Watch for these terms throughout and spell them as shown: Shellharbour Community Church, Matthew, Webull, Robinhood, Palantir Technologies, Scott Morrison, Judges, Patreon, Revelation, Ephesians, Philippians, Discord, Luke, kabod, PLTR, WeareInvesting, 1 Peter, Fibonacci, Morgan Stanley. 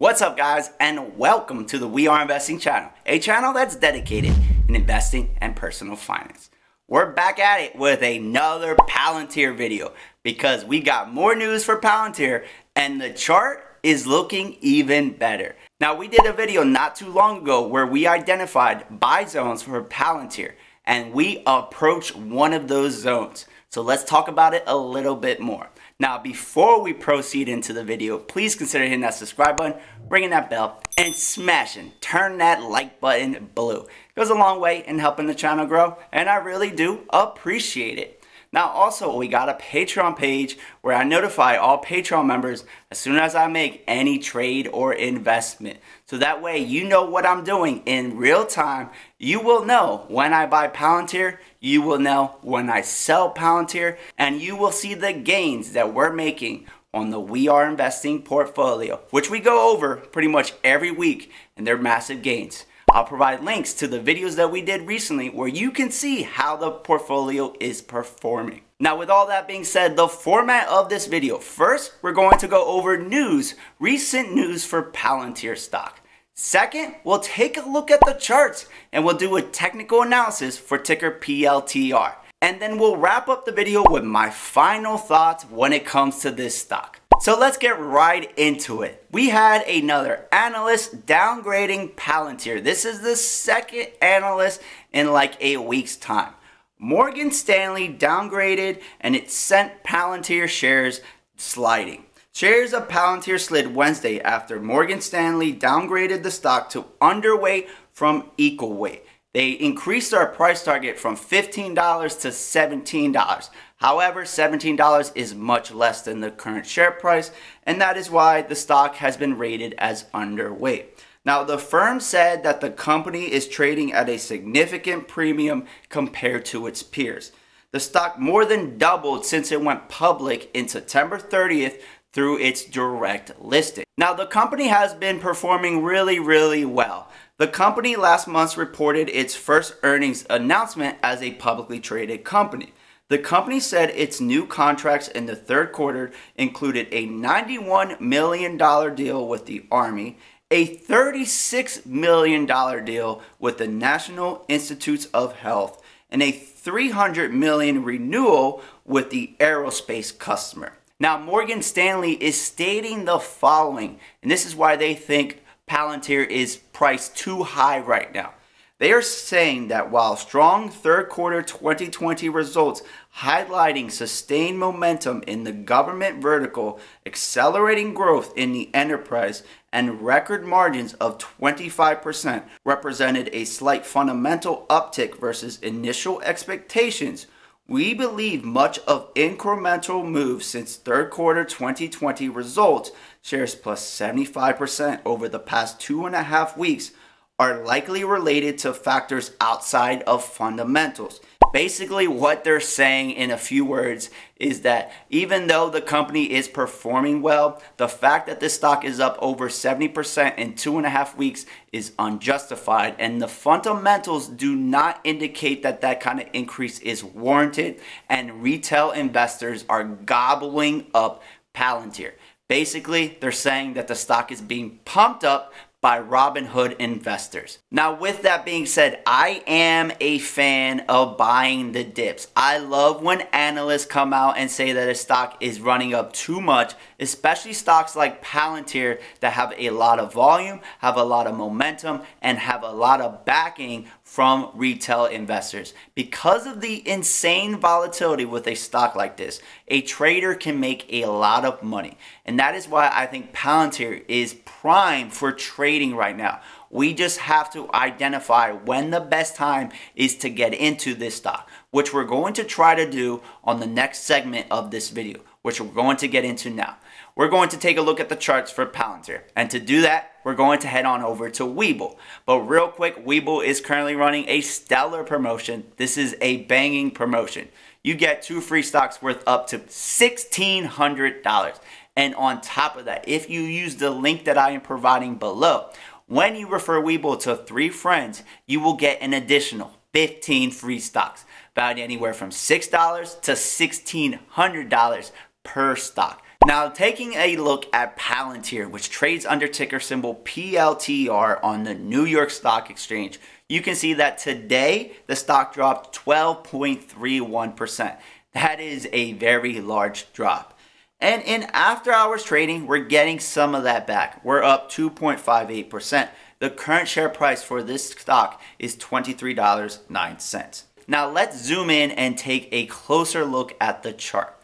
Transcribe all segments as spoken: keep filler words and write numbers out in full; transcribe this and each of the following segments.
What's up, guys, and welcome to the We Are Investing channel, a channel that's dedicated in investing and personal finance. We're back at it with another Palantir video because we got more news for Palantir and the chart is looking even better. Now, we did a video not too long ago where we identified buy zones for Palantir and we approached one of those zones. So let's talk about it a little bit more. Now, before we proceed into the video, please consider hitting that subscribe button, ringing that bell, and smashing, turn that like button blue. It goes a long way in helping the channel grow, and I really do appreciate it. Now, also, we got a Patreon page where I notify all Patreon members as soon as I make any trade or investment. So that way, you know what I'm doing in real time. You will know when I buy Palantir, you will know when I sell Palantir, and you will see the gains that we're making on the We Are Investing portfolio, which we go over pretty much every week, and they're massive gains. I'll provide links to the videos that we did recently where you can see how the portfolio is performing. Now, with all that being said, the format of this video: first, we're going to go over news, recent news for Palantir stock. Second, we'll take a look at the charts and we'll do a technical analysis for ticker P L T R. And then we'll wrap up the video with my final thoughts when it comes to this stock. So let's get right into it. We had another analyst downgrading Palantir. This is the second analyst in like a week's time. Morgan Stanley downgraded and it sent Palantir shares sliding. Shares of Palantir slid Wednesday after Morgan Stanley downgraded the stock to underweight from equal weight. They increased our price target from fifteen dollars to seventeen dollars. However, seventeen dollars is much less than the current share price, and that is why the stock has been rated as underweight. Now, the firm said that the company is trading at a significant premium compared to its peers. The stock more than doubled since it went public in September thirtieth through its direct listing. Now, the company has been performing really, really well. The company last month reported its first earnings announcement as a publicly traded company. The company said its new contracts in the third quarter included a ninety-one million dollar deal with the Army, a thirty-six million dollar deal with the National Institutes of Health, and a three hundred million dollar renewal with the aerospace customer. Now, Morgan Stanley is stating the following, and this is why they think Palantir is priced too high right now. They are saying that while strong third quarter twenty twenty results highlighting sustained momentum in the government vertical, accelerating growth in the enterprise, and record margins of twenty-five percent represented a slight fundamental uptick versus initial expectations, we believe much of incremental moves since third quarter twenty twenty results, shares plus seventy-five percent over the past two and a half weeks, are likely related to factors outside of fundamentals. Basically, what they're saying in a few words is that even though the company is performing well, the fact that this stock is up over seventy percent in two and a half weeks is unjustified, and the fundamentals do not indicate that that kind of increase is warranted, and retail investors are gobbling up Palantir. Basically, they're saying that the stock is being pumped up by Robinhood investors. Now, with that being said, I am a fan of buying the dips. I love when analysts come out and say that a stock is running up too much, especially stocks like Palantir that have a lot of volume, have a lot of momentum, and have a lot of backing from retail investors. Because of the insane volatility with a stock like this, a trader can make a lot of money. And that is why I think Palantir is prime for trading right now. We just have to identify when the best time is to get into this stock, which we're going to try to do on the next segment of this video, which we're going to get into now. We're going to take a look at the charts for Palantir. And to do that, we're going to head on over to Webull. But real quick, Webull is currently running a stellar promotion. This is a banging promotion. You get two free stocks worth up to sixteen hundred dollars. And on top of that, if you use the link that I am providing below, when you refer Webull to three friends, you will get an additional fifteen free stocks valued anywhere from six dollars to sixteen hundred dollars per stock. Now, taking a look at Palantir, which trades under ticker symbol P L T R on the New York Stock Exchange, you can see that today the stock dropped twelve point three one percent. That is a very large drop. And in after hours trading, we're getting some of that back. We're up two point five eight percent. The current share price for this stock is twenty-three dollars and nine cents. Now let's zoom in and take a closer look at the chart.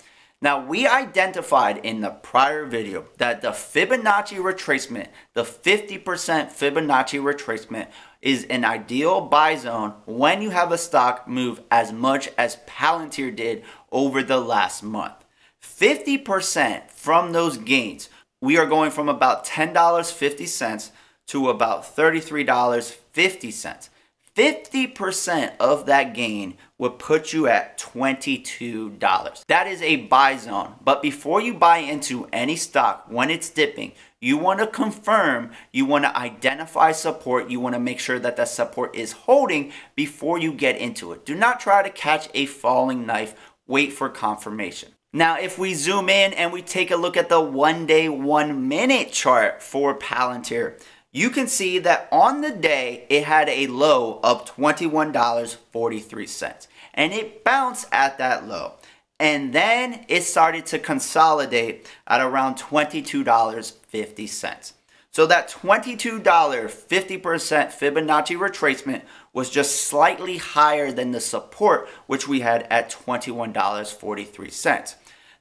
Now, we identified in the prior video that the Fibonacci retracement, the fifty percent Fibonacci retracement, is an ideal buy zone when you have a stock move as much as Palantir did over the last month. fifty percent from those gains, we are going from about ten dollars and fifty cents to about thirty-three dollars and fifty cents. fifty percent of that gain would put you at twenty-two dollars. That is a buy zone. But before you buy into any stock when it's dipping, you want to confirm, you want to identify support, you want to make sure that that support is holding before you get into it. Do not try to catch a falling knife. Wait for confirmation. Now, if we zoom in and we take a look at the one day, one minute chart for Palantir, you can see that on the day, it had a low of twenty-one dollars and forty-three cents. And it bounced at that low. And then it started to consolidate at around twenty-two dollars and fifty cents. So that twenty-two dollars fifty percent Fibonacci retracement was just slightly higher than the support, which we had at twenty-one dollars and forty-three cents.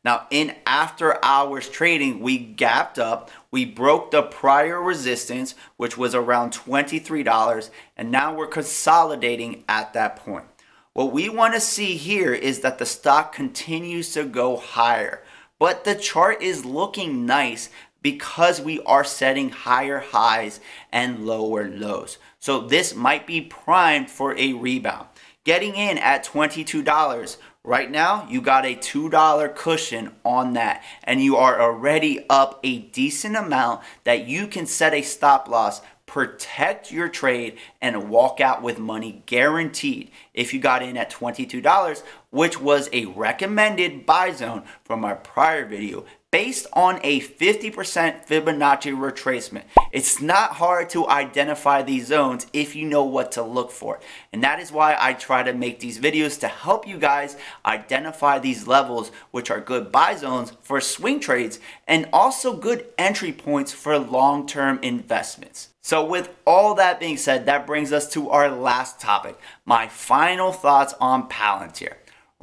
Now, in after hours trading, we gapped up, we broke the prior resistance, which was around twenty-three dollars, and now we're consolidating at that point. What we want to see here is that the stock continues to go higher, but the chart is looking nice because we are setting higher highs and lower lows. So this might be primed for a rebound. Getting in at twenty-two dollars, right now, you got a two dollar cushion on that, and you are already up a decent amount that you can set a stop loss, protect your trade, and walk out with money guaranteed if you got in at twenty-two dollars, which was a recommended buy zone from our prior video based on a fifty percent Fibonacci retracement. It's not hard to identify these zones if you know what to look for. And that is why I try to make these videos to help you guys identify these levels, which are good buy zones for swing trades and also good entry points for long-term investments. So with all that being said, that brings us to our last topic, my final thoughts on Palantir.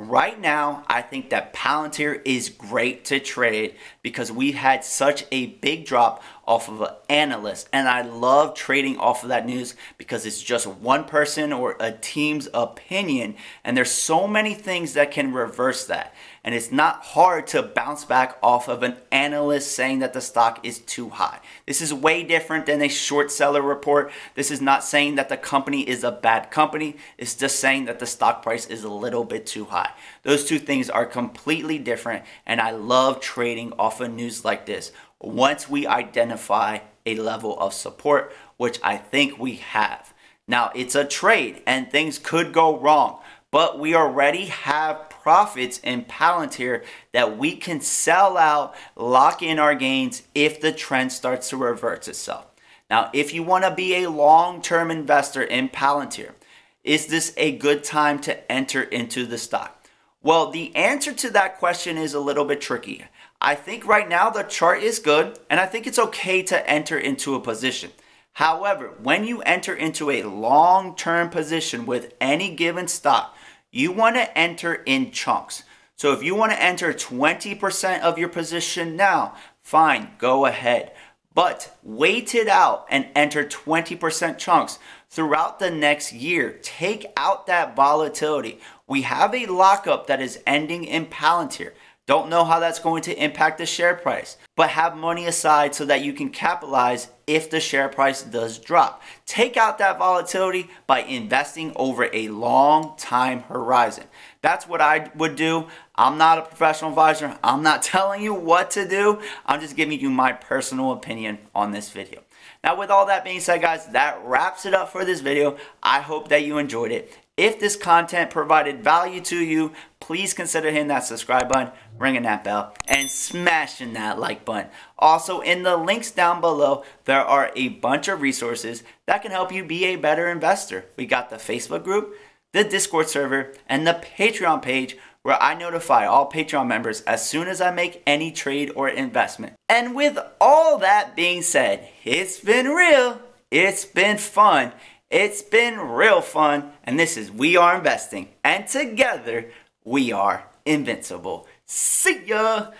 Right now, I think that Palantir is great to trade because we had such a big drop off of an analyst, and I love trading off of that news because it's just one person or a team's opinion, and there's so many things that can reverse that. And it's not hard to bounce back off of an analyst saying that the stock is too high. This is way different than a short seller report. This is not saying that the company is a bad company. It's just saying that the stock price is a little bit too high. Those two things are completely different, and I love trading off of news like this once we identify a level of support, which I think we have. Now, it's a trade and things could go wrong, but we already have profits in Palantir that we can sell out, lock in our gains if the trend starts to reverse itself. Now, if you want to be a long-term investor in Palantir, is this a good time to enter into the stock? Well, the answer to that question is a little bit tricky. I think right now the chart is good, and I think it's okay to enter into a position. However, when you enter into a long-term position with any given stock, you want to enter in chunks. So if you want to enter twenty percent of your position now, fine, go ahead. But wait it out and enter twenty percent chunks throughout the next year. Take out that volatility. We have a lockup that is ending in Palantir. Don't know how that's going to impact the share price, but have money aside so that you can capitalize if the share price does drop. Take out that volatility by investing over a long time horizon. That's what I would do. I'm not a professional advisor. I'm not telling you what to do. I'm just giving you my personal opinion on this video. Now, with all that being said, guys, that wraps it up for this video. I hope that you enjoyed it. If this content provided value to you, please consider hitting that subscribe button, ringing that bell, and smashing that like button. Also, in the links down below, there are a bunch of resources that can help you be a better investor. We got the Facebook group, the Discord server, and the Patreon page, where I notify all Patreon members as soon as I make any trade or investment. And with all that being said, it's been real, it's been fun, it's been real fun, and this is We Are Investing, and together we are invincible. See ya!